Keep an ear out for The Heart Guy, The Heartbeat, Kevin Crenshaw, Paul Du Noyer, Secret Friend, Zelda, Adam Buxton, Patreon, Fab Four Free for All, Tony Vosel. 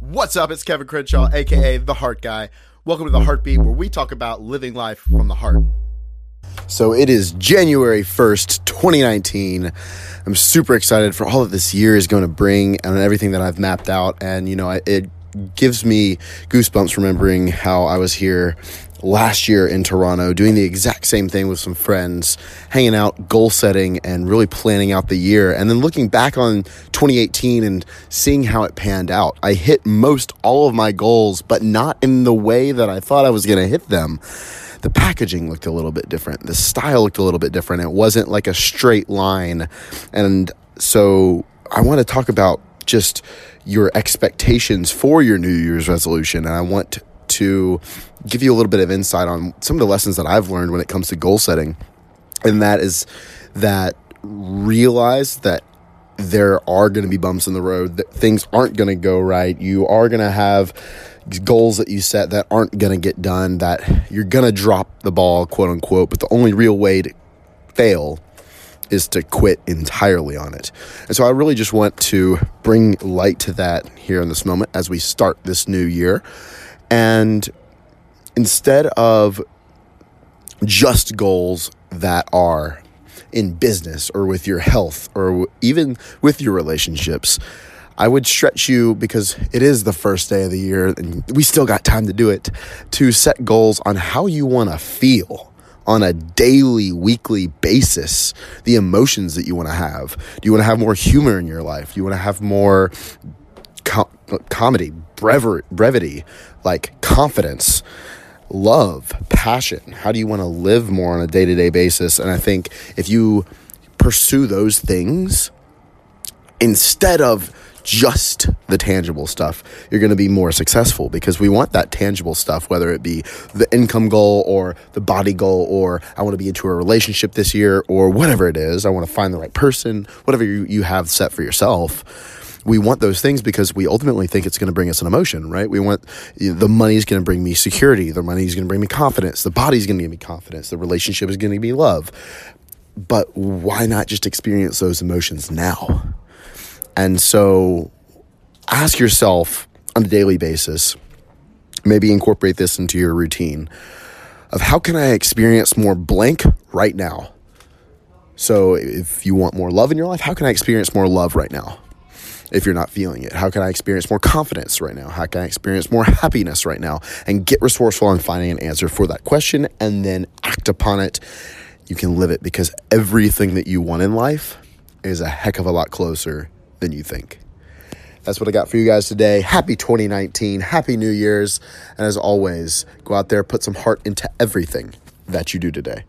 What's up? It's Kevin Crenshaw, aka The Heart Guy. Welcome to The Heartbeat, where we talk about living life from the heart. So it is January 1st, 2019. I'm super excited for all that this year is going to bring and everything that I've mapped out. And, you know, it gives me goosebumps remembering how I was here last year in Toronto doing the exact same thing with some friends, hanging out, goal setting, and really planning out the year. And then looking back on 2018 and seeing how it panned out. I hit most all of my goals, but not in the way that I thought I was going to hit them. The packaging looked a little bit different. The style looked a little bit different. It wasn't like a straight line. And so I want to talk about just your expectations for your New Year's resolution. And I want to give you a little bit of insight on some of the lessons that I've learned when it comes to goal setting. And that is that realize that there are going to be bumps in the road, that things aren't going to go right. You are going to have goals that you set that aren't going to get done, that you're going to drop the ball, quote unquote. But the only real way to fail is to quit entirely on it. And so I really just want to bring light to that here in this moment as we start this new year. And instead of just goals that are in business or with your health or even with your relationships, I would stretch you, because it is the first day of the year and we still got time to do it, to set goals on how you want to feel on a daily, weekly basis, the emotions that you want to have. Do you want to have more humor in your life? Do you want to have more comedy, brevity, like confidence, love, passion? How do you want to live more on a day-to-day basis? And I think if you pursue those things instead of just the tangible stuff, you're going to be more successful, because we want that tangible stuff, whether it be the income goal or the body goal, or I want to be into a relationship this year, or whatever it is. I want to find the right person, whatever you have set for yourself. We want those things because we ultimately think it's going to bring us an emotion, right? We want the money's going to bring me security. The money's going to bring me confidence. The body's going to give me confidence. The relationship is going to be love. But why not just experience those emotions now? And so ask yourself on a daily basis, maybe incorporate this into your routine of, how can I experience more blank right now? So if you want more love in your life, how can I experience more love right now? If you're not feeling it, how can I experience more confidence right now? How can I experience more happiness right now? And get resourceful on finding an answer for that question and then act upon it. You can live it, because everything that you want in life is a heck of a lot closer than you think. That's what I got for you guys today. Happy 2019. Happy New Year's. And as always, go out there, put some heart into everything that you do today.